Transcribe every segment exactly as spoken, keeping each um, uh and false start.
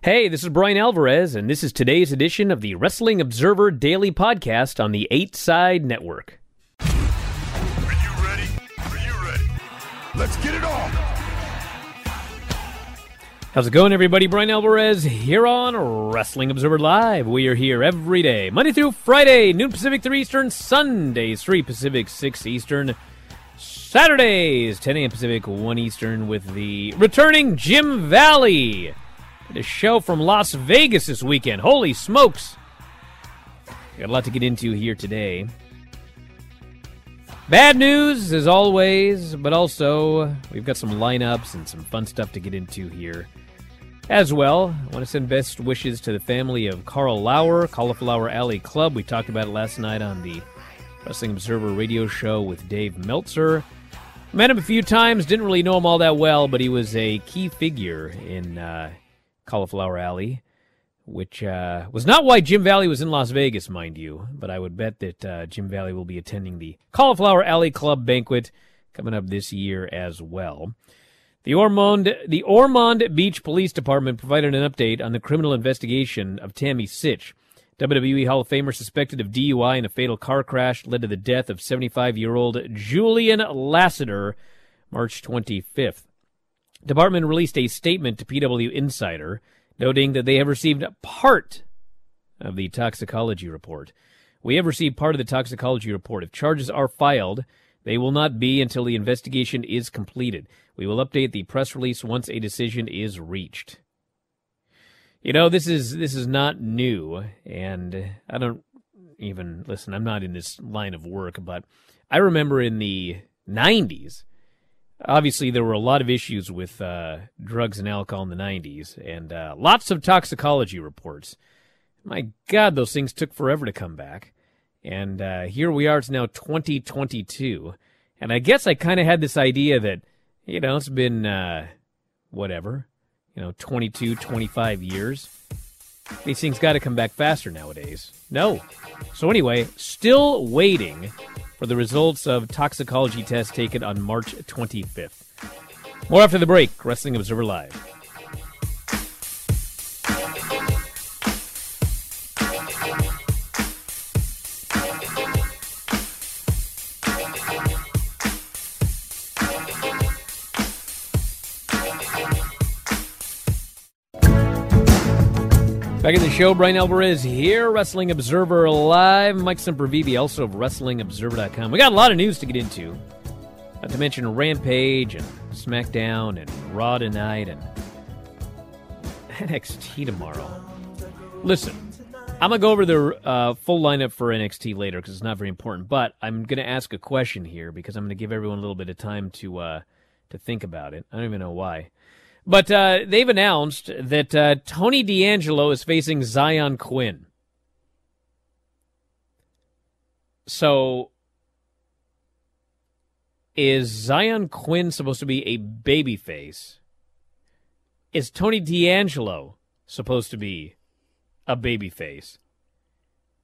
Hey, this is Brian Alvarez, and this is today's edition of the Wrestling Observer Daily Podcast on the Eight Side Network. Are you ready? Are you ready? Let's get it on! How's it going, everybody? Brian Alvarez here on Wrestling Observer Live. We are here every day, Monday through Friday, noon Pacific, three Eastern, Sundays, three Pacific, six Eastern, Saturdays, ten a.m. Pacific, one Eastern, with the returning Jim Valley. The show from Las Vegas this weekend. Holy smokes. Got a lot to get into here today. Bad news, as always, but also we've got some lineups and some fun stuff to get into here as well. I want to send best wishes to the family of Carl Lauer, Cauliflower Alley Club. We talked about it last night on the Wrestling Observer radio show with Dave Meltzer. Met him a few times, didn't really know him all that well, but he was a key figure in... Uh, Cauliflower Alley, which uh, was not why Jim Valley was in Las Vegas, mind you, but I would bet that uh, Jim Valley will be attending the Cauliflower Alley Club banquet coming up this year as well. The Ormond, the Ormond Beach Police Department provided an update on the criminal investigation of Tammy Sitch, W W E Hall of Famer suspected of D U I in a fatal car crash led to the death of seventy-five-year-old Julian Lassiter, March twenty-fifth. Department released a statement to P W Insider, noting that they have received part of the toxicology report. We have received part of the toxicology report. If charges are filed, they will not be until the investigation is completed. We will update the press release once a decision is reached. You know, this is this is not new, and I don't even, listen, I'm not in this line of work, but I remember in the nineties, obviously, there were a lot of issues with uh, drugs and alcohol in the nineties, and uh, lots of toxicology reports. My God, those things took forever to come back. And uh, here we are, it's now twenty twenty-two. And I guess I kind of had this idea that, you know, it's been, uh, whatever, you know, twenty-two, twenty-five years. These things got to come back faster nowadays. No. So anyway, still waiting for the results of toxicology tests taken on March twenty-fifth. More after the break. Wrestling Observer Live. Back in the show, Brian Alvarez here, Wrestling Observer Live. Mike Sempervivi, also of wrestling observer dot com. We got a lot of news to get into, not to mention Rampage and SmackDown and Raw tonight and N X T tomorrow. Listen, I'm going to go over the uh, full lineup for N X T later because it's not very important, but I'm going to ask a question here because I'm going to give everyone a little bit of time to uh, to think about it. I don't even know why. But uh, they've announced that uh, Tony D'Angelo is facing Zion Quinn. So, is Zion Quinn supposed to be a babyface? Is Tony D'Angelo supposed to be a babyface?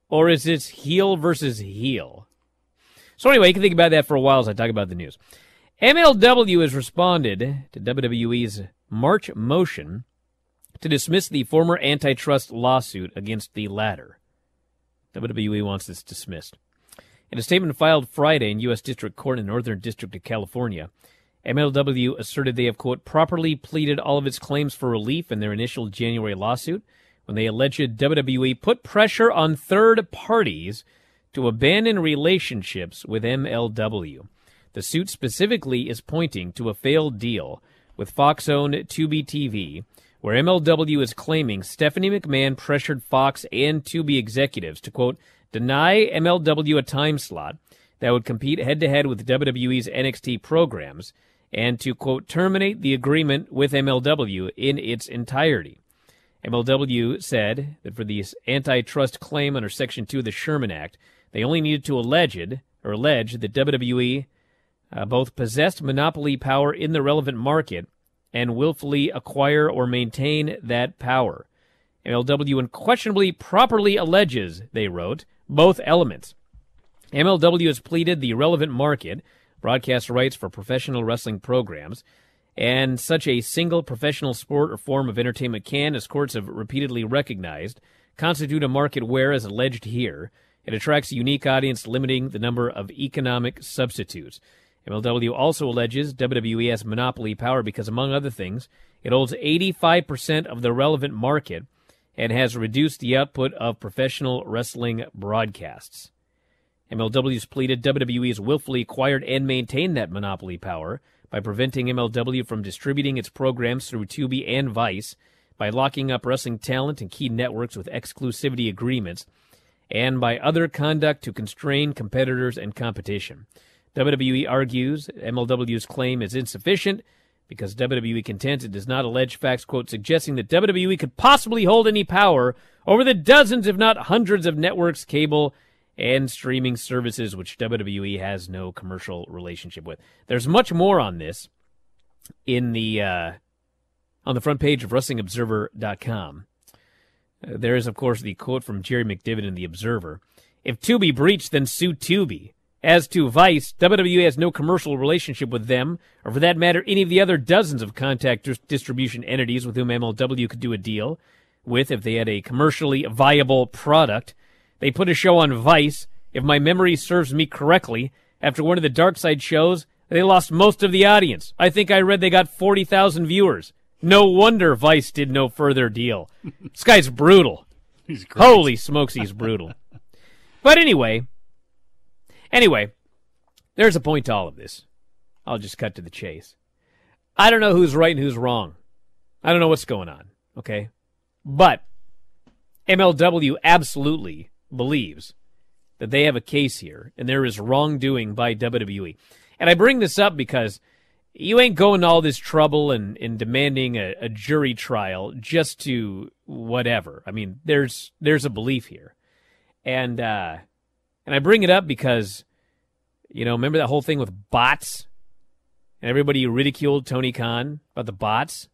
Or is this heel versus heel? So anyway, you can think about that for a while as I talk about the news. M L W has responded to W W E's March motion to dismiss the former antitrust lawsuit against the latter. W W E wants this dismissed. In a statement filed Friday in U S District Court in the Northern District of California, M L W asserted they have, quote, properly pleaded all of its claims for relief in their initial January lawsuit when they alleged W W E put pressure on third parties to abandon relationships with M L W. The suit specifically is pointing to a failed deal with Fox-owned Tubi T V, where M L W is claiming Stephanie McMahon pressured Fox and Tubi executives to, quote, deny M L W a time slot that would compete head-to-head with W W E's N X T programs, and to, quote, terminate the agreement with M L W in its entirety. M L W said that for the antitrust claim under Section two of the Sherman Act, they only needed to allege, or allege that W W E uh, both possessed monopoly power in the relevant market and willfully acquire or maintain that power. M L W unquestionably properly alleges, they wrote, both elements. M L W has pleaded the relevant market, broadcast rights for professional wrestling programs, and such a single professional sport or form of entertainment can, as courts have repeatedly recognized, constitute a market where, as alleged here, it attracts a unique audience, limiting the number of economic substitutes. M L W also alleges W W E has monopoly power because, among other things, it holds eighty-five percent of the relevant market and has reduced the output of professional wrestling broadcasts. M L W's pleaded W W E has willfully acquired and maintained that monopoly power by preventing M L W from distributing its programs through Tubi and Vice, by locking up wrestling talent and key networks with exclusivity agreements, and by other conduct to constrain competitors and competition. W W E argues M L W's claim is insufficient because W W E contends it does not allege facts, quote, suggesting that W W E could possibly hold any power over the dozens, if not hundreds, of networks, cable, and streaming services, which W W E has no commercial relationship with. There's much more on this in the uh, on the front page of wrestling observer dot com. Uh, there is, of course, the quote from Jerry McDevitt in The Observer. If Tubi breached, then sue Tubi. As to Vice, W W E has no commercial relationship with them, or for that matter, any of the other dozens of contact distribution entities with whom M L W could do a deal with if they had a commercially viable product. They put a show on Vice, if my memory serves me correctly, after one of the Dark Side shows. They lost most of the audience. I think I read they got forty thousand viewers. No wonder Vice did no further deal. This guy's brutal. He's great. Holy smokes, he's brutal. But anyway, anyway, there's a point to all of this. I'll just cut to the chase. I don't know who's right and who's wrong. I don't know what's going on, okay? But M L W absolutely believes that they have a case here and there is wrongdoing by W W E. And I bring this up because you ain't going to all this trouble and, and demanding a, a jury trial just to whatever. I mean, there's there's a belief here. And uh, and I bring it up because, you know, remember that whole thing with bots? And everybody ridiculed Tony Khan about the bots.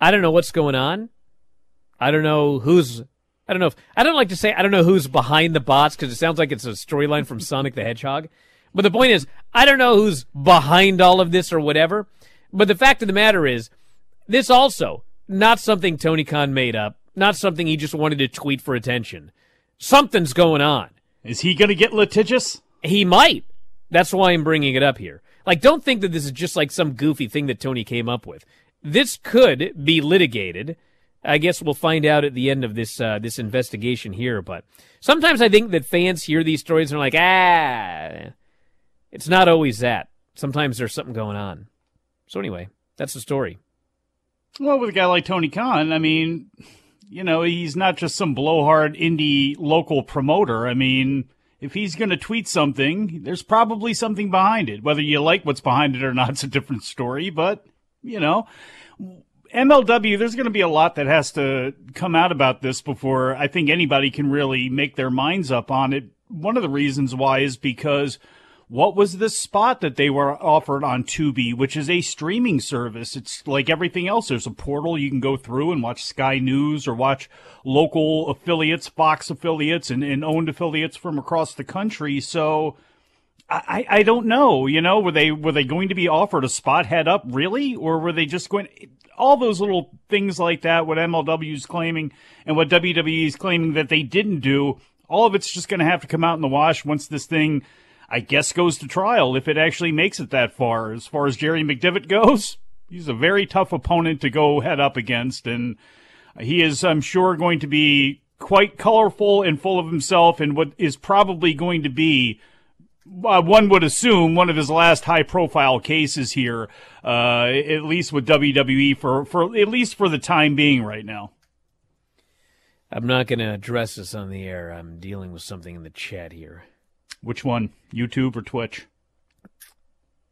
I don't know what's going on. I don't know who's... I don't know if, I don't like to say I don't know who's behind the bots because it sounds like it's a storyline from Sonic the Hedgehog. But the point is, I don't know who's behind all of this or whatever. But the fact of the matter is, this also, not something Tony Khan made up, not something he just wanted to tweet for attention. Something's going on. Is he going to get litigious? He might. That's why I'm bringing it up here. Like, don't think that this is just like some goofy thing that Tony came up with. This could be litigated. I guess we'll find out at the end of this uh, this investigation here, but sometimes I think that fans hear these stories and are like, ah, it's not always that. Sometimes there's something going on. So anyway, that's the story. Well, with a guy like Tony Khan, I mean, you know, he's not just some blowhard indie local promoter. I mean, if he's going to tweet something, there's probably something behind it. Whether you like what's behind it or not, it's a different story, but, you know... M L W, there's going to be a lot that has to come out about this before I think anybody can really make their minds up on it. One of the reasons why is because what was this spot that they were offered on Tubi, which is a streaming service? It's like everything else. There's a portal you can go through and watch Sky News or watch local affiliates, Fox affiliates, and, and owned affiliates from across the country. So... I, I don't know, you know, were they were they going to be offered a spot head up, really? Or were they just going to, all those little things like that, what M L W's claiming and what W W E's claiming that they didn't do, all of it's just going to have to come out in the wash once this thing, I guess goes to trial if it actually makes it that far. As far as Jerry McDevitt goes, he's a very tough opponent to go head up against, and he is, I'm sure, going to be quite colorful and full of himself in what is probably going to be, uh, one would assume, one of his last high-profile cases here, uh, at least with W W E, for, for at least for the time being right now. I'm not going to address this on the air. I'm dealing with something in the chat here. Which one, YouTube or Twitch?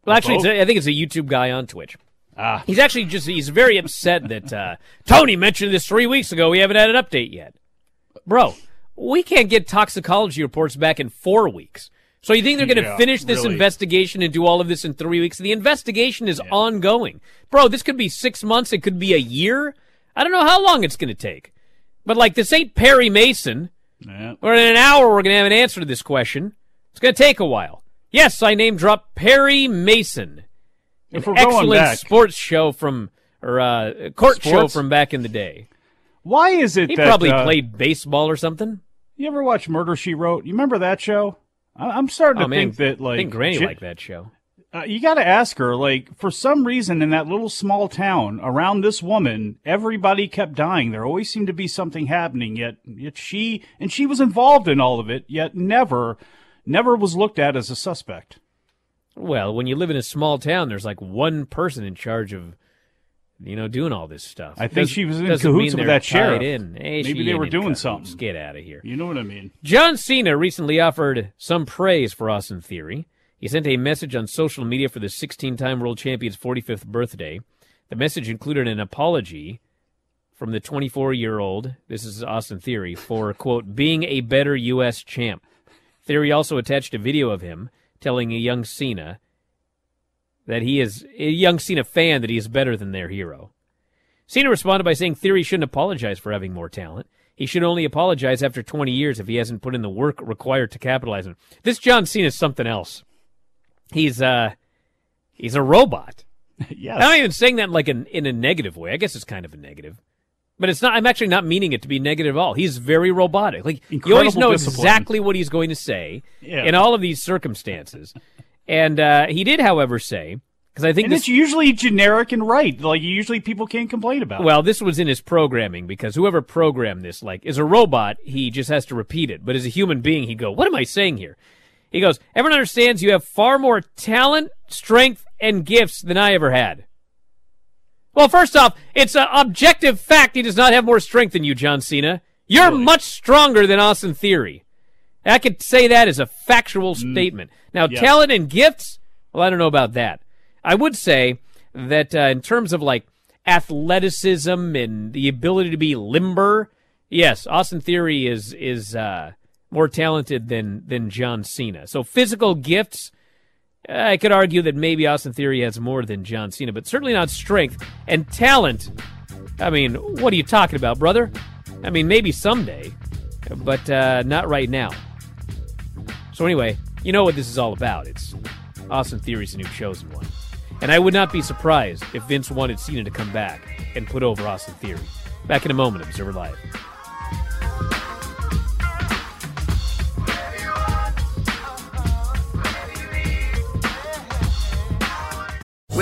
Well, or actually, it's a, I think it's a YouTube guy on Twitch. Ah. He's actually just, he's very upset that uh, Tony mentioned this three weeks ago. We haven't had an update yet. Bro, we can't get toxicology reports back in four weeks. So you think they're going to yeah, finish this really. investigation and do all of this in three weeks? The investigation is yeah. ongoing. Bro, this could be six months. It could be a year. I don't know how long it's going to take. But, like, this ain't Perry Mason. Yeah. Or in an hour, we're going to have an answer to this question. It's going to take a while. Yes, I name-dropped Perry Mason. An if we're excellent going back, sports show from, or uh, court sports? show from back in the day. Why is it he that... He probably uh, played baseball or something. You ever watch Murder, She Wrote? You remember that show? I- I'm starting oh, to man. think that, like... I think Granny she- liked that show. Uh, you got to ask her, like, for some reason in that little small town around this woman, everybody kept dying. There always seemed to be something happening, yet, yet she, and she was involved in all of it, yet never, never was looked at as a suspect. Well, when you live in a small town, there's like one person in charge of, you know, doing all this stuff. I think she was in cahoots with that sheriff. Hey, Maybe they were doing something. Just get out of here. You know what I mean? John Cena recently offered some praise for Austin Theory. He sent a message on social media for the sixteen-time world champion's forty-fifth birthday. The message included an apology from the twenty-four-year-old, this is Austin Theory, for, quote, being a better U S champ. Theory also attached a video of him telling a young Cena that he is a young Cena fan that he is better than their hero. Cena responded by saying Theory shouldn't apologize for having more talent. He should only apologize after twenty years if he hasn't put in the work required to capitalize on it. This John Cena is something else. He's uh he's a robot. Yes. I'm not even saying that in like an in a negative way. I guess it's kind of a negative. But it's not I'm actually not meaning it to be negative at all. He's very robotic. Like Incredible you always know discipline. exactly what he's going to say yeah. in all of these circumstances. And uh, he did, however, say because I think And this, it's usually generic and right. Like usually people can't complain about it. Well, this was in his programming because whoever programmed this, like, is a robot, he just has to repeat it. But as a human being, he'd go, what am I saying here? He goes, everyone understands you have far more talent, strength, and gifts than I ever had. Well, first off, it's an objective fact he does not have more strength than you, John Cena. You're really? much stronger than Austin Theory. I could say that as a factual mm. statement. Now, yeah. talent and gifts, well, I don't know about that. I would say that uh, in terms of, like, athleticism and the ability to be limber, yes, Austin Theory is... is uh, more talented than than John Cena. So physical gifts, I could argue that maybe Austin Theory has more than John Cena, but certainly not strength and talent. I mean, what are you talking about, brother? I mean, maybe someday, but uh, not right now. So anyway, you know what this is all about. It's Austin Theory's the new chosen one. And I would not be surprised if Vince wanted Cena to come back and put over Austin Theory. Back in a moment, Observer Live.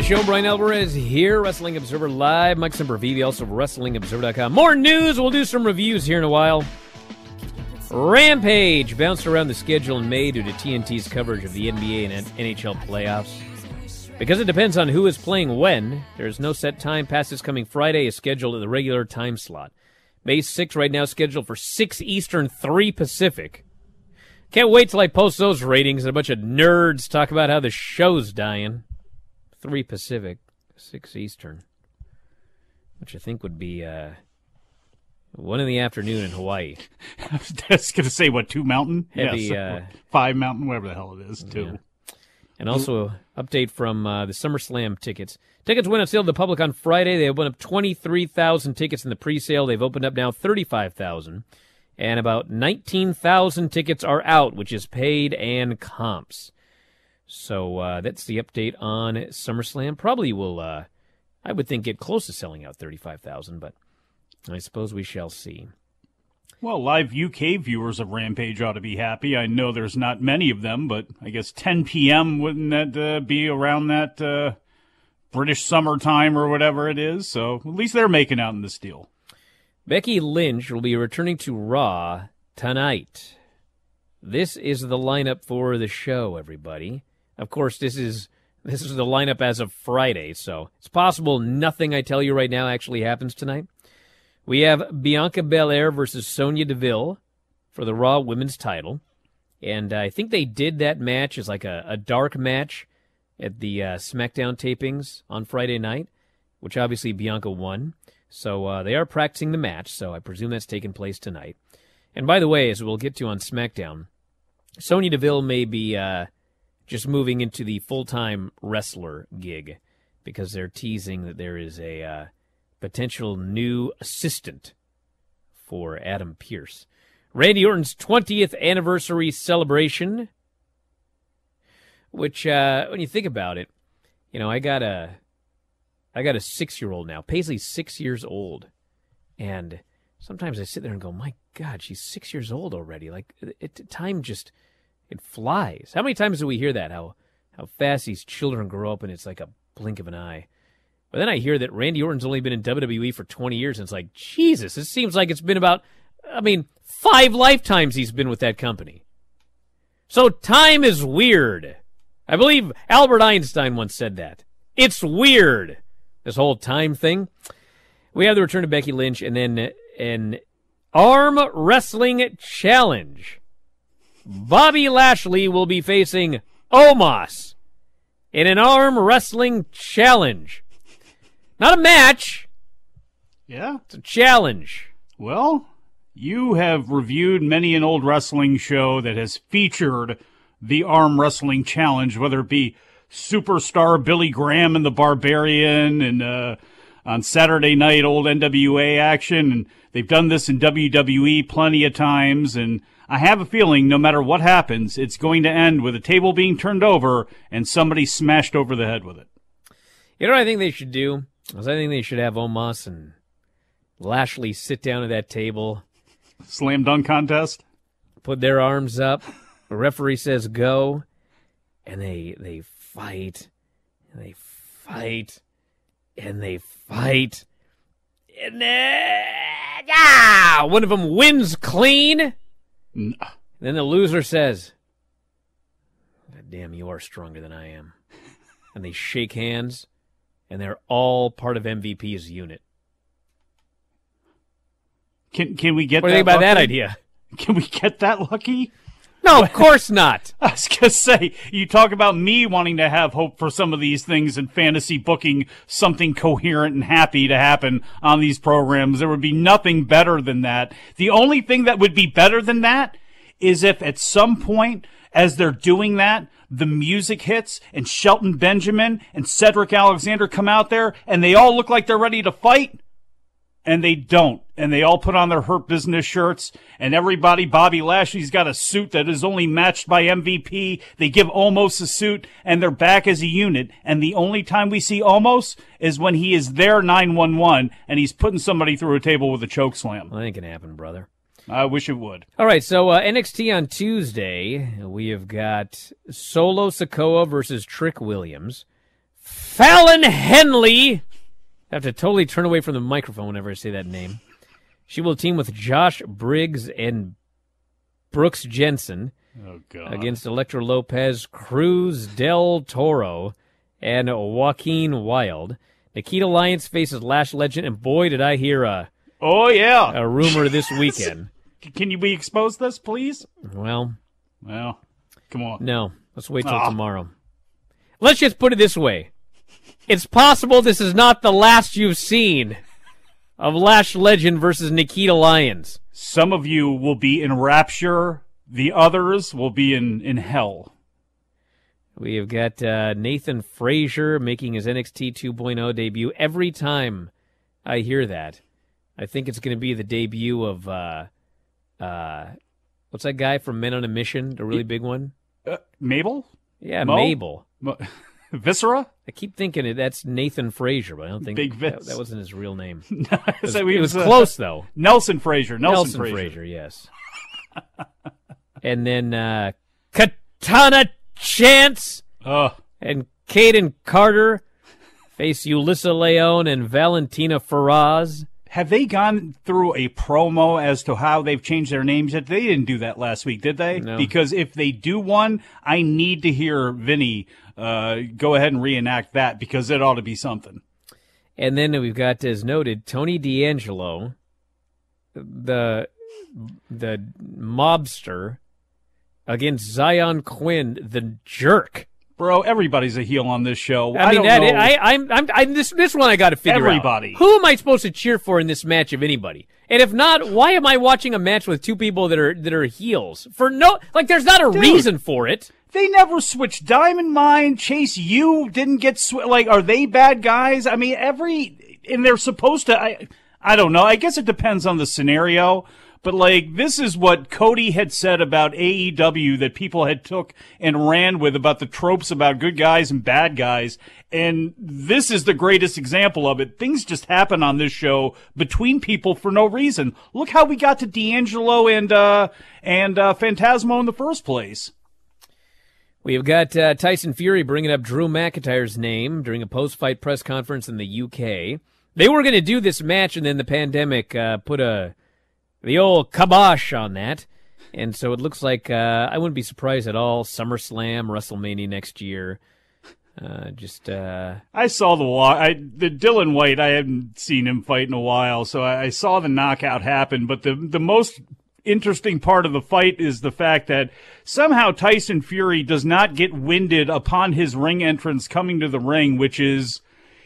Show Brian Alvarez here, Wrestling Observer Live. Mike Sempervivi, also Wrestling Observer dot com. More news. We'll do some reviews here in a while. Rampage bounced around the schedule in May due to T N T's coverage of the N B A and N H L playoffs. Because it depends on who is playing when, there is no set time past this coming Friday is scheduled at the regular time slot. May sixth right now scheduled for six Eastern, three Pacific. Can't wait till I post those ratings and a bunch of nerds talk about how the show's dying. three Pacific, six Eastern. Which I think would be uh, one in the afternoon in Hawaii. I was just going to say, what, two mountain? Heavy, yes, uh, five mountain, whatever the hell it is, two. Yeah. And also, update from uh, the SummerSlam tickets. Tickets went on sale to the public on Friday. They opened up twenty-three thousand tickets in the pre-sale. They've opened up now thirty-five thousand. And about nineteen thousand tickets are out, which is paid and comps. So uh, that's the update on SummerSlam. Probably will, uh, I would think, get close to selling out thirty-five thousand, but I suppose we shall see. Well, live U K viewers of Rampage ought to be happy. I know there's not many of them, but I guess ten p.m., wouldn't that uh, be around that uh, British summertime or whatever it is? So at least they're making out in this deal. Becky Lynch will be returning to Raw tonight. This is the lineup for the show, everybody. Of course, this is this is the lineup as of Friday, so it's possible nothing I tell you right now actually happens tonight. We have Bianca Belair versus Sonya Deville for the Raw Women's title. And I think they did that match as like a, a dark match at the uh, SmackDown tapings on Friday night, which obviously Bianca won. So uh, they are practicing the match, so I presume that's taking place tonight. And by the way, as we'll get to on SmackDown, Sonya Deville may be uh, just moving into the full-time wrestler gig because they're teasing that there is a... Uh, potential new assistant for Adam Pearce. Randy Orton's twentieth anniversary celebration, which uh, when you think about it, you know, I got a I got a six-year-old now. Paisley's six years old. And sometimes I sit there and go, my God, she's six years old already. Like, it, time just, it flies. How many times do we hear that, how, how fast these children grow up and it's like a blink of an eye? But then I hear that Randy Orton's only been in W W E for twenty years, and it's like, Jesus, it seems like it's been about, I mean, five lifetimes he's been with that company. So time is weird. I believe Albert Einstein once said that. It's weird, this whole time thing. We have the return of Becky Lynch, and then an arm wrestling challenge. Bobby Lashley will be facing Omos in an arm wrestling challenge. Not a match. Yeah. It's a challenge. Well, you have reviewed many an old wrestling show that has featured the arm wrestling challenge, whether it be Superstar Billy Graham and the Barbarian and uh, on Saturday night, old N W A action. And they've done this in W W E plenty of times. And I have a feeling no matter what happens, it's going to end with a table being turned over and somebody smashed over the head with it. You know what I think they should do? I think they should have Omos and Lashley sit down at that table. Slam dunk contest? Put their arms up. The referee says go. And they they fight. And they fight. And they fight. And then... Ah! One of them wins clean. No. Then the loser says, God damn, you are stronger than I am. And they shake hands. And they're all part of M V P's unit. Can can we get? What do you think about that idea? Can we get that lucky? No, of course not. I was gonna say, you talk about me wanting to have hope for some of these things and fantasy booking something coherent and happy to happen on these programs. There would be nothing better than that. The only thing that would be better than that is if at some point, as they're doing that, the music hits and Shelton Benjamin and Cedric Alexander come out there and they all look like they're ready to fight and they don't. And they all put on their Hurt Business shirts and everybody, Bobby Lashley's got a suit that is only matched by M V P. They give Omos a suit and they're back as a unit. And the only time we see Omos is when he is their nine one one and he's putting somebody through a table with a choke slam. Well, that ain't gonna happen, brother. I wish it would. All right, so uh, N X T on Tuesday, we have got Solo Sikoa versus Trick Williams. Fallon Henley! I have to totally turn away from the microphone whenever I say that name. She will team with Josh Briggs and Brooks Jensen oh, God. against Electra Lopez, Cruz del Toro, and Joaquin Wilde. Nikita Lyons faces Lash Legend, and boy, did I hear a oh yeah a rumor this weekend. Can you we expose this, please? Well, well, come on. No, let's wait till oh. tomorrow. Let's just put it this way: it's possible this is not the last you've seen of Lash Legend versus Nikita Lyons. Some of you will be in rapture; the others will be in in hell. We have got uh, Nathan Frazier making his N X T two point oh debut. Every time I hear that, I think it's going to be the debut of uh, uh, what's that guy from Men on a Mission, the really big one? Uh, Mabel? Yeah, Mo? Mabel. Mo? Viscera? I keep thinking that's Nathan Frazier, but I don't think big Vince. That, that wasn't his real name. No, it was, so he was, it was uh, close, though. Nelson Frazier. Nelson, Nelson Frazier. Frazier, yes. And then uh, Katana Chance uh. and Caden Carter face Ulyssa Leon and Valentina Faraz. Have they gone through a promo as to how they've changed their names? They didn't do that last week, did they? No. Because if they do one, I need to hear Vinny uh, go ahead and reenact that, because it ought to be something. And then we've got, as noted, Tony D'Angelo, the the mobster, against Zion Quinn, the jerk. Bro, everybody's a heel on this show. I, I mean, don't that, know. I, I'm, I'm, I, this, this one I got to figure everybody. out. Everybody. Who am I supposed to cheer for in this match, if anybody? And if not, why am I watching a match with two people that are that are heels for no? Like, there's not a Dude, reason for it. They never switched. Diamond Mine, Chase U didn't get sw- like. Are they bad guys? I mean, every and they're supposed to. I, I don't know. I guess it depends on the scenario. But, like, this is what Cody had said about A E W that people had took and ran with about the tropes about good guys and bad guys. And this is the greatest example of it. Things just happen on this show between people for no reason. Look how we got to D'Angelo and uh, and uh, Phantasmo in the first place. We've got uh, Tyson Fury bringing up Drew McIntyre's name during a post-fight press conference in the U K. They were going to do this match, and then the pandemic uh, put a... the old kibosh on that. And so it looks like uh, I wouldn't be surprised at all. SummerSlam, WrestleMania next year. Uh, just uh... I saw the I the Dylan White. I hadn't seen him fight in a while, so I, I saw the knockout happen. But the the most interesting part of the fight is the fact that somehow Tyson Fury does not get winded upon his ring entrance coming to the ring, which is.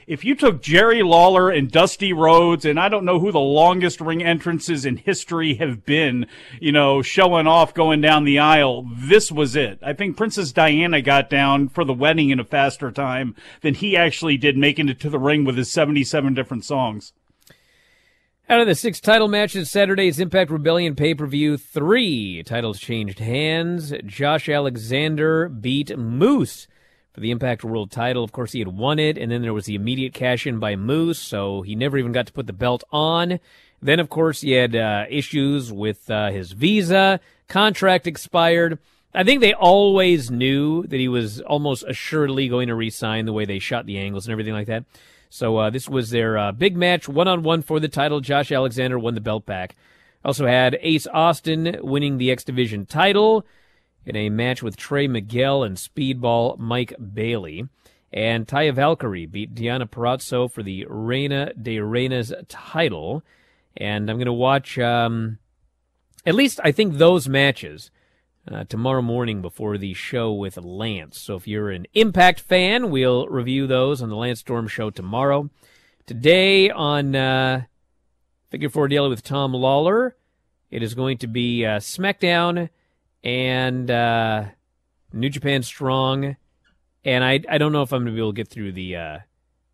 If you took Jerry Lawler and Dusty Rhodes, and I don't know who the longest ring entrances in history have been, you know, showing off going down the aisle, this was it. I think Princess Diana got down for the wedding in a faster time than he actually did making it to the ring with his seventy-seven different songs. Out of the six title matches, Saturday's Impact Rebellion pay-per-view, three titles changed hands. Josh Alexander beat Moose for the Impact World title. Of course, he had won it, and then there was the immediate cash-in by Moose, so he never even got to put the belt on. Then, of course, he had uh, issues with uh, his visa. Contract expired. I think they always knew that he was almost assuredly going to re-sign the way they shot the angles and everything like that. So uh, this was their uh, big match, one-on-one for the title. Josh Alexander won the belt back. Also had Ace Austin winning the X Division title in a match with Trey Miguel and Speedball Mike Bailey. And Taya Valkyrie beat Deonna Purrazzo for the Reina de Reina's title. And I'm going to watch um, at least, I think, those matches uh, tomorrow morning before the show with Lance. So if you're an Impact fan, we'll review those on the Lance Storm show tomorrow. Today on uh, Figure four Daily with Tom Lawler, it is going to be uh, SmackDown and uh, New Japan Strong, and I I don't know if I'm going to be able to get through the, uh,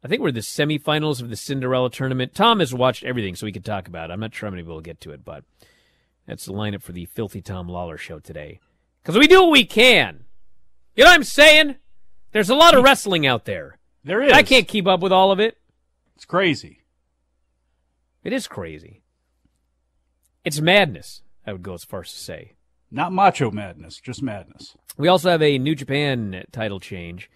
I think we're the semifinals of the Cinderella tournament. Tom has watched everything, so we can talk about it. I'm not sure I'm going to be able to get to it, but that's the lineup for the Filthy Tom Lawler show today. Because we do what we can. You know what I'm saying? There's a lot of wrestling out there. There is. I can't keep up with all of it. It's crazy. It is crazy. It's madness, I would go as far as to say. Not macho madness, just madness. We also have a New Japan title change.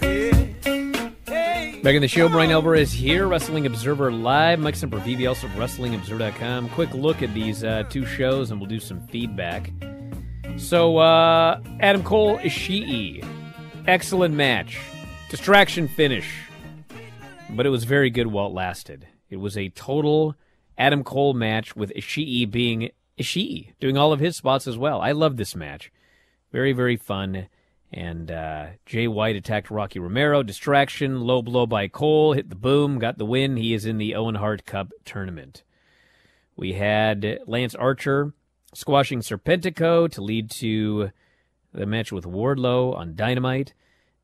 Back in the show, Brian Alvarez here, Wrestling Observer Live. Mike Sempervivi, also from wrestling observer dot com. Quick look at these uh, two shows, and we'll do some feedback. So, uh, Adam Cole, Ishii. Excellent match. Distraction finish. But it was very good while it lasted. It was a total Adam Cole match with Ishii being Ishii, doing all of his spots as well. I love this match. Very, very fun. And uh, Jay White attacked Rocky Romero. Distraction, low blow by Cole, hit the boom, got the win. He is in the Owen Hart Cup tournament. We had Lance Archer squashing Serpentico to lead to the match with Wardlow on Dynamite.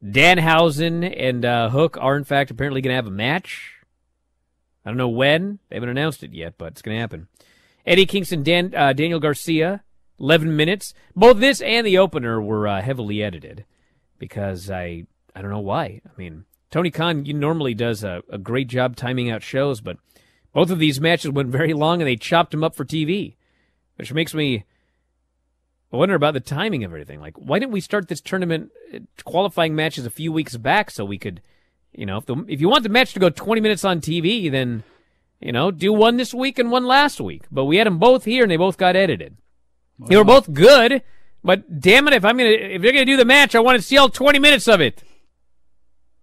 Danhausen and uh, Hook are, in fact, apparently going to have a match. I don't know when. They haven't announced it yet, but it's going to happen. Eddie Kingston, Dan, uh, Daniel Garcia. eleven minutes. Both this and the opener were uh, heavily edited because I I don't know why. I mean, Tony Khan normally does a, a great job timing out shows, but both of these matches went very long and they chopped them up for T V, which makes me wonder about the timing of everything. Like, why didn't we start this tournament qualifying matches a few weeks back so we could, you know, if, the, if you want the match to go twenty minutes on T V, then, you know, do one this week and one last week. But we had them both here and they both got edited. Wow. They were both good, but damn it, if I'm gonna if they're gonna do the match, I want to see all twenty minutes of it,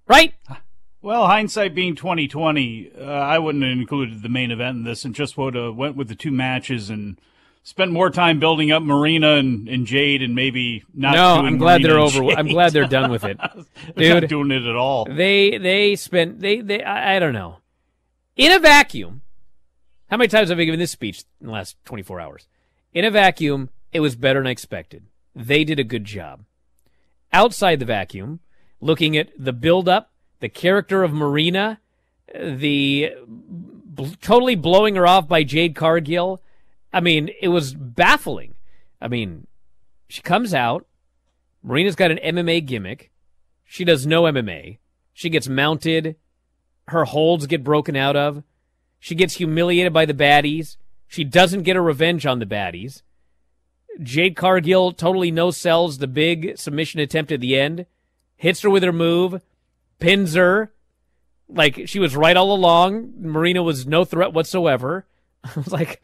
right? Well, hindsight being twenty twenty, uh, I wouldn't have included the main event in this, and just would have went with the two matches and spent more time building up Marina and, and Jade, and maybe not. No, I'm glad Marina they're over. Jade. I'm glad they're done with it. They're Dude, not doing it at all. They they spent they they I, I don't know. In a vacuum, how many times have I given this speech in the last twenty-four hours? In a vacuum, it was better than I expected. They did a good job. Outside the vacuum, looking at the build-up, the character of Marina, the b- totally blowing her off by Jade Cargill, I mean, it was baffling. I mean, she comes out. Marina's got an M M A gimmick. She does no M M A. She gets mounted. Her holds get broken out of. She gets humiliated by the baddies. She doesn't get a revenge on the baddies. Jade Cargill totally no-sells the big submission attempt at the end. Hits her with her move. Pins her. Like, she was right all along. Marina was no threat whatsoever. I was like,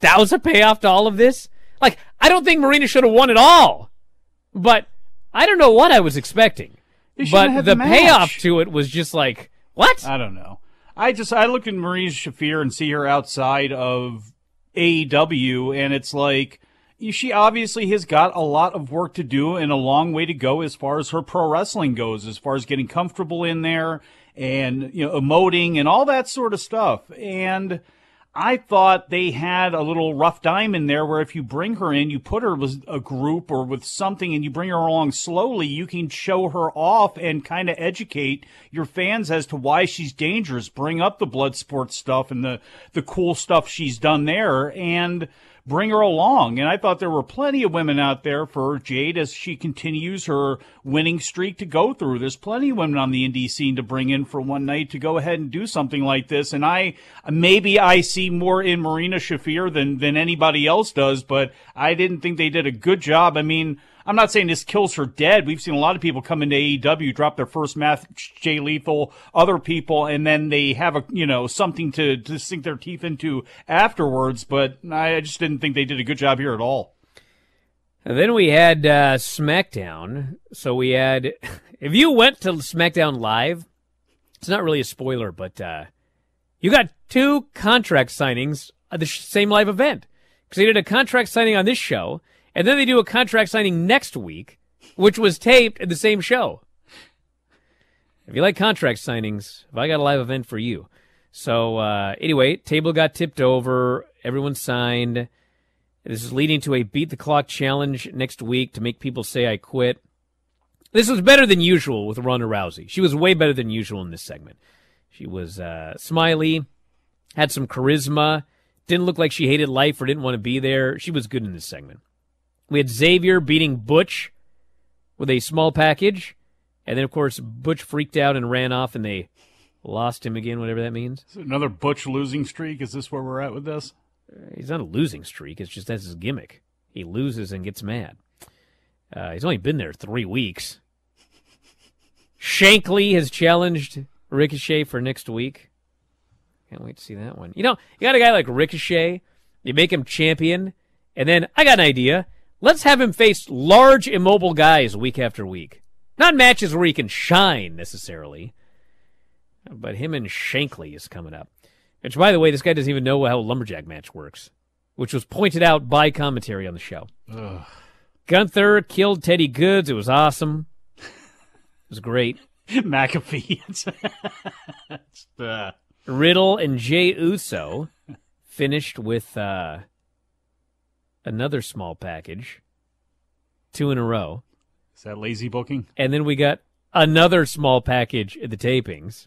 that was a payoff to all of this? Like, I don't think Marina should have won at all. But I don't know what I was expecting. But the, the payoff to it was just like, what? I don't know. I just, I look at Marina Shafir and see her outside of A E W, and it's like, she obviously has got a lot of work to do and a long way to go as far as her pro wrestling goes, as far as getting comfortable in there and, you know, emoting and all that sort of stuff. And I thought they had a little rough dime in there where if you bring her in, you put her with a group or with something and you bring her along slowly, you can show her off and kind of educate your fans as to why she's dangerous. Bring up the blood sport stuff and the, the cool stuff she's done there and bring her along. And I thought there were plenty of women out there for Jade as she continues her winning streak to go through. There's plenty of women on the indie scene to bring in for one night to go ahead and do something like this. And I, maybe I see more in Marina Shafir than than anybody else does, but I didn't think they did a good job. I mean, I'm not saying this kills her dead. We've seen a lot of people come into A E W, drop their first match, Jay Lethal, other people, and then they have a, you know, something to, to sink their teeth into afterwards. But I just didn't think they did a good job here at all. And then we had uh, SmackDown. So we had, if you went to SmackDown Live, it's not really a spoiler, but uh, you got two contract signings at the same live event. Because they did a contract signing on this show, and then they do a contract signing next week, which was taped at the same show. If you like contract signings, have I got a live event for you? So uh, anyway, table got tipped over. Everyone signed. This is leading to a beat the clock challenge next week to make people say I quit. This was better than usual with Ronda Rousey. She was way better than usual in this segment. She was uh, smiley, had some charisma, didn't look like she hated life or didn't want to be there. She was good in this segment. We had Xavier beating Butch with a small package. And then, of course, Butch freaked out and ran off, and they lost him again, whatever that means. So another Butch losing streak? Is this where we're at with this? Uh, he's not a losing streak. It's just that's his gimmick. He loses and gets mad. Uh, he's only been there three weeks. Shankly has challenged Ricochet for next week. Can't wait to see that one. You know, you got a guy like Ricochet. You make him champion. And then, I got an idea. Let's have him face large, immobile guys week after week. Not matches where he can shine, necessarily. But him and Shankly is coming up. Which, by the way, this guy doesn't even know how a lumberjack match works, which was pointed out by commentary on the show. Ugh. Gunther killed Teddy Goods. It was awesome. It was great. McAfee. Riddle and Jey Uso finished with... Uh, Another small package. Two in a row. Is that lazy booking? And then we got another small package at the tapings.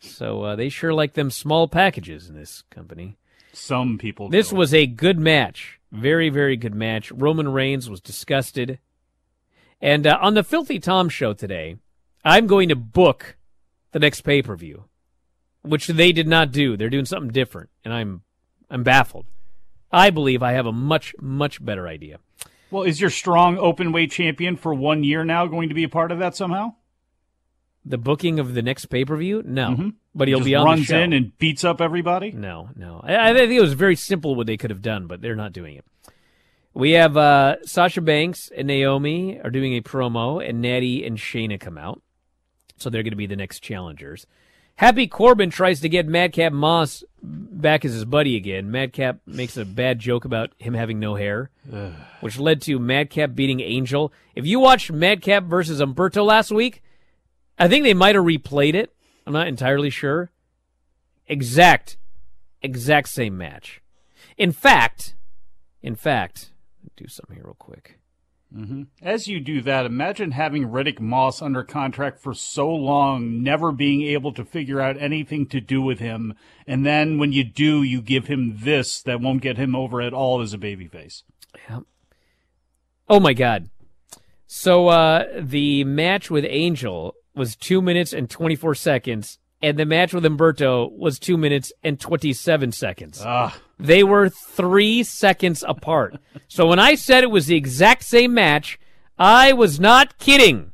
So uh, they sure like them small packages in this company. Some people do. This was a good match. Very, very good match. Roman Reigns was disgusted. And uh, on the Filthy Tom show today, I'm going to book the next pay-per-view, which they did not do. They're doing something different, and I'm I'm baffled. I believe I have a much, much better idea. Well, is your strong open weight champion for one year now going to be a part of that somehow? The booking of the next pay-per-view? No. Mm-hmm. But he'll he be on the show. Runs in and beats up everybody? No, no. I, I think it was very simple what they could have done, but they're not doing it. We have uh, Sasha Banks and Naomi are doing a promo, and Natty and Shayna come out. So they're going to be the next challengers. Happy Corbin tries to get Madcap Moss back as his buddy again. Madcap makes a bad joke about him having no hair, which led to Madcap beating Angel. If you watched Madcap versus Umberto last week, I think they might have replayed it. I'm not entirely sure. Exact, exact same match. In fact, in fact, let me do something here real quick. Mm-hmm. As you do that, imagine having Riddick Moss under contract for so long, never being able to figure out anything to do with him, and then when you do, you give him this that won't get him over at all as a babyface. Yeah. Oh, my God. So uh, the match with Angel was two minutes and twenty-four seconds, and the match with Umberto was two minutes and twenty-seven seconds. Ah. They were three seconds apart. So when I said it was the exact same match, I was not kidding.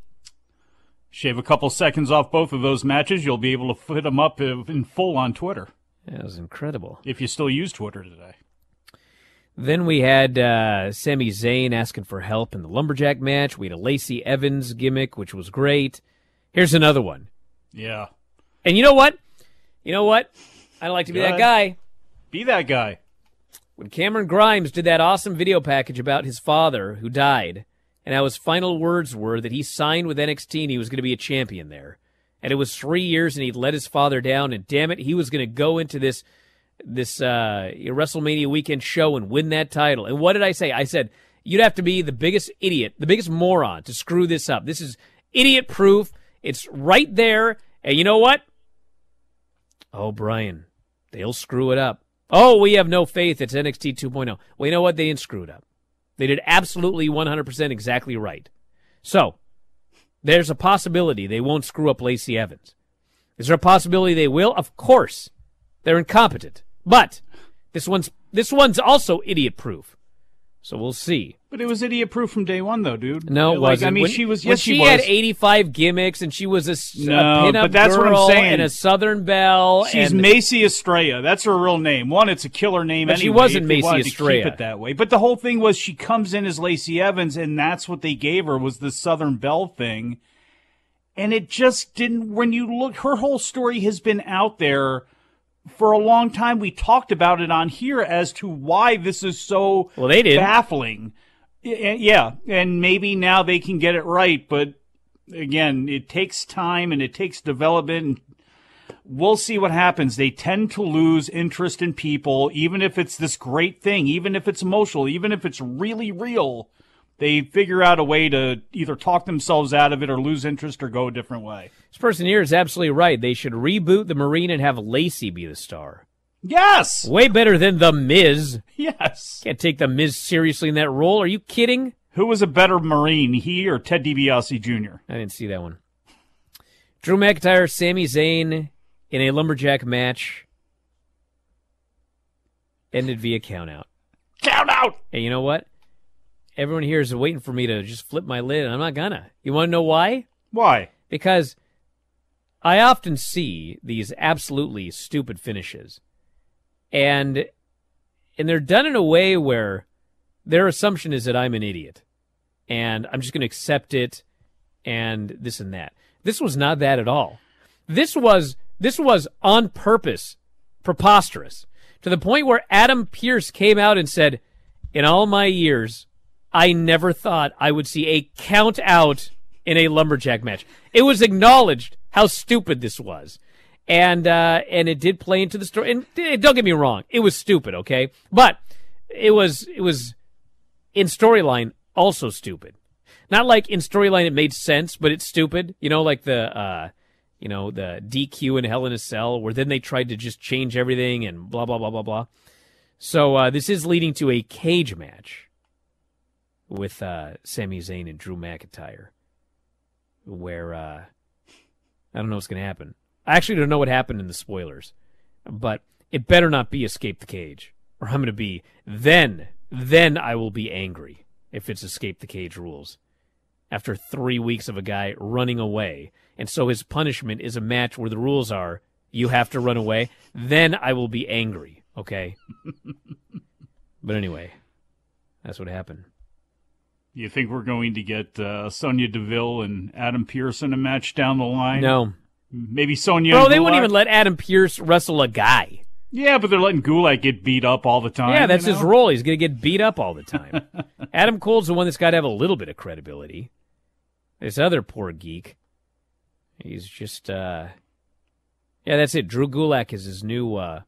Shave a couple seconds off both of those matches. You'll be able to put them up in full on Twitter. That was incredible. If you still use Twitter today. Then we had uh, Sami Zayn asking for help in the Lumberjack match. We had a Lacey Evans gimmick, which was great. Here's another one. Yeah. And you know what? You know what? I'd like to be Go that ahead. guy. Be that guy. When Cameron Grimes did that awesome video package about his father who died, and how his final words were that he signed with N X T and he was going to be a champion there. And it was three years and he'd let his father down, and damn it, he was going to go into this this uh, WrestleMania weekend show and win that title. And what did I say? I said, you'd have to be the biggest idiot, the biggest moron to screw this up. This is idiot proof. It's right there. And you know what? Oh, Brian, they'll screw it up. Oh, we have no faith. It's N X T two point oh. Well, you know what? They didn't screw it up. They did absolutely one hundred percent exactly right. So there's a possibility they won't screw up Lacey Evans. Is there a possibility they will? Of course. They're incompetent. But this one's this one's also idiot-proof. So we'll see. But it was idiot-proof from day one, though, dude. No, it wasn't. Like, I mean, when, she was. Yes, she, she was. She had eighty-five gimmicks, and she was a, no, a pin-up but that's girl what I'm and a Southern Belle. She's and, Macy Estrella. That's her real name. One, it's a killer name. But anyway, she wasn't Macy Estrella. Keep it that way. But the whole thing was she comes in as Lacey Evans, and that's what they gave her was the Southern Belle thing. And it just didn't. When you look, her whole story has been out there for a long time. We talked about it on here as to why this is so well, they did. baffling. Yeah, and maybe now they can get it right, but again, it takes time and it takes development. We'll see what happens. They tend to lose interest in people, even if it's this great thing, even if it's emotional, even if it's really real. They figure out a way to either talk themselves out of it or lose interest or go a different way. This person here is absolutely right. They should reboot the Marine and have Lacey be the star. Yes! Way better than The Miz. Yes. Can't take The Miz seriously in that role. Are you kidding? Who was a better Marine, he or Ted DiBiase Junior? I didn't see that one. Drew McIntyre, Sami Zayn in a lumberjack match. Ended via countout. Countout! And you know what? Everyone here is waiting for me to just flip my lid, and I'm not gonna. You want to know why? Why? Because I often see these absolutely stupid finishes, and and they're done in a way where their assumption is that I'm an idiot, and I'm just going to accept it, and this and that. This was not that at all. This was this was on purpose preposterous, to the point where Adam Pearce came out and said, "In all my years, I never thought I would see a count out in a lumberjack match." It was acknowledged how stupid this was. And uh, and it did play into the story. And don't get me wrong, it was stupid, okay? But it was it was in storyline also stupid. Not like in storyline it made sense, but it's stupid. You know, like the uh, you know, the D Q in Hell in a Cell, where then they tried to just change everything and blah blah blah blah blah. So uh, this is leading to a cage match with uh, Sami Zayn and Drew McIntyre, where uh, I don't know what's going to happen. I actually don't know what happened in the spoilers, but it better not be Escape the Cage, or I'm going to be, then, then I will be angry if it's Escape the Cage rules, after three weeks of a guy running away. And so his punishment is a match where the rules are, you have to run away, then I will be angry, okay? But anyway, that's what happened. You think we're going to get uh, Sonya Deville and Adam Pearce in a match down the line? No. Maybe Sonya. Bro, they wouldn't even let Adam Pearce wrestle a guy. Yeah, but they're letting Gulak get beat up all the time. Yeah, that's you know? his role. He's going to get beat up all the time. Adam Cole's the one that's got to have a little bit of credibility. This other poor geek, he's just, uh... yeah, that's it. Drew Gulak is his new, uh...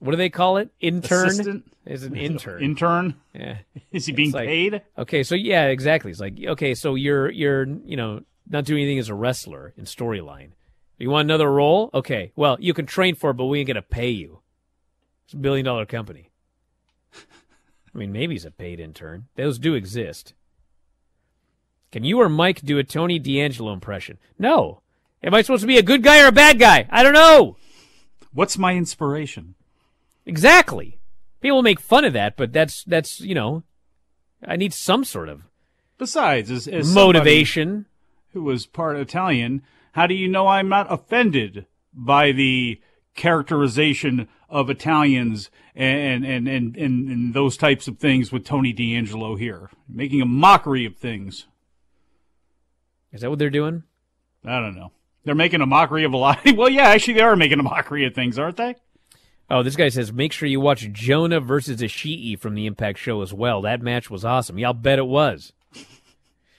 what do they call it? Intern? Assistant? Is an intern. Intern? Yeah. Is he being like, paid? Okay, so yeah, exactly. It's like, okay, so you're you're you know not doing anything as a wrestler in storyline. You want another role? Okay. Well, you can train for it, but we ain't gonna pay you. It's a billion dollar company. I mean, maybe he's a paid intern. Those do exist. Can you or Mike do a Tony D'Angelo impression? No. Am I supposed to be a good guy or a bad guy? I don't know. What's my inspiration? Exactly. People make fun of that, but that's, that's you know, I need some sort of Besides, as, as motivation. who was part Italian, how do you know I'm not offended by the characterization of Italians and and, and, and and those types of things with Tony D'Angelo here, making a mockery of things? Is that what they're doing? I don't know. They're making a mockery of a lot. Well, yeah, actually, they are making a mockery of things, aren't they? Oh, this guy says, make sure you watch Jonah versus Ishii from the Impact show as well. That match was awesome. Y'all bet it was.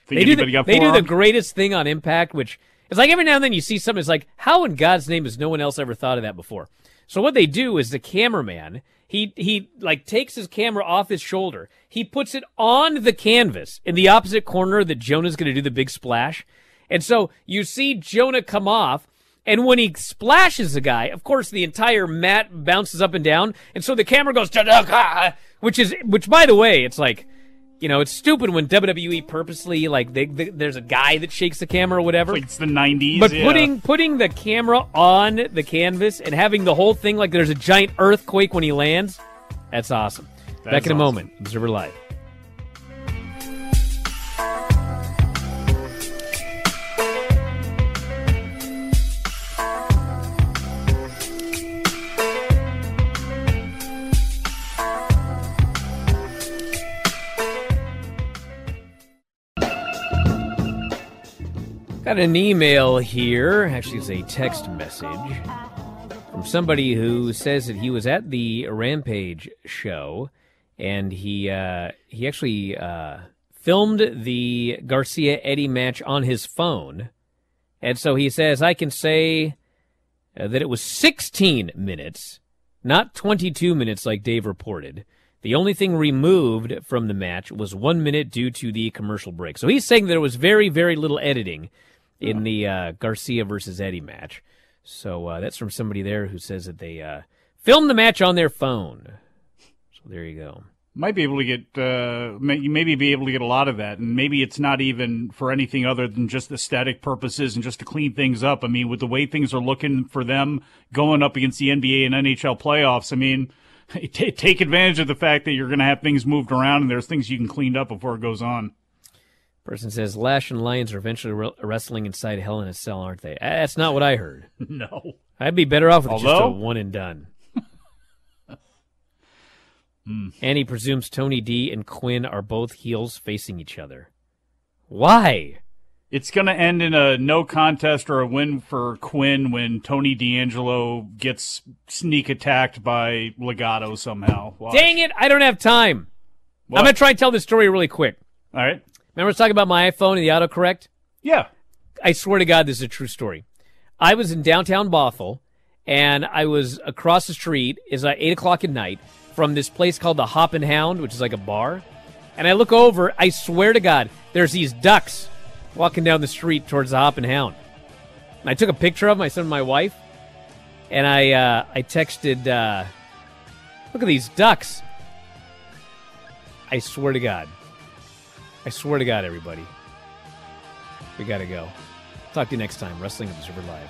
They, do the, they do the greatest thing on Impact, which it's like every now and then you see something. It's like, how in God's name has no one else ever thought of that before? So what they do is the cameraman, he he like takes his camera off his shoulder. He puts it on the canvas in the opposite corner that Jonah's going to do the big splash. And so you see Jonah come off, and when he splashes the guy, of course, the entire mat bounces up and down. And so the camera goes, which is, which by the way, it's like, you know, it's stupid when W W E purposely, like, they, they, there's a guy that shakes the camera or whatever. It's the nineties, But yeah. putting putting the camera on the canvas and having the whole thing like there's a giant earthquake when he lands, that's awesome. That Back in awesome. a moment. Observer Live. Got an email here, actually it's a text message, from somebody who says that he was at the Rampage show, and he uh, he actually uh, filmed the Garcia-Eddy match on his phone, and so he says, I can say uh, that it was sixteen minutes, not twenty-two minutes like Dave reported. The only thing removed from the match was one minute due to the commercial break. So he's saying that there was very, very little editing in the uh, Garcia versus Eddy match. So uh, that's from somebody there who says that they uh, filmed the match on their phone. So there you go. Might be able to get, uh, may, maybe be able to get a lot of that. And maybe it's not even for anything other than just aesthetic purposes and just to clean things up. I mean, with the way things are looking for them going up against the N B A and N H L playoffs, I mean, T- take advantage of the fact that you're going to have things moved around and there's things you can clean up before it goes on. Person says, Lash and Lyons are eventually re- wrestling inside Hell in a Cell, aren't they? That's not what I heard. No. I'd be better off with Although... just a one and done. mm. And he presumes Tony D and Quinn are both heels facing each other. Why? It's going to end in a no contest or a win for Quinn when Tony D'Angelo gets sneak attacked by Legato somehow. Watch. Dang it, I don't have time. What? I'm going to try and tell this story really quick. All right. Remember I was talking about my iPhone and the autocorrect? Yeah. I swear to God, this is a true story. I was in downtown Bothell, and I was across the street. It's like eight o'clock at night from this place called the Hop and Hound, which is like a bar. And I look over. I swear to God, there's these ducks walking down the street towards the Hop and Hound. And I took a picture of them. I sent them to my wife. And I uh, I texted, uh, look at these ducks. I swear to God. I swear to God, everybody. We got to go. Talk to you next time. Wrestling Observer Live.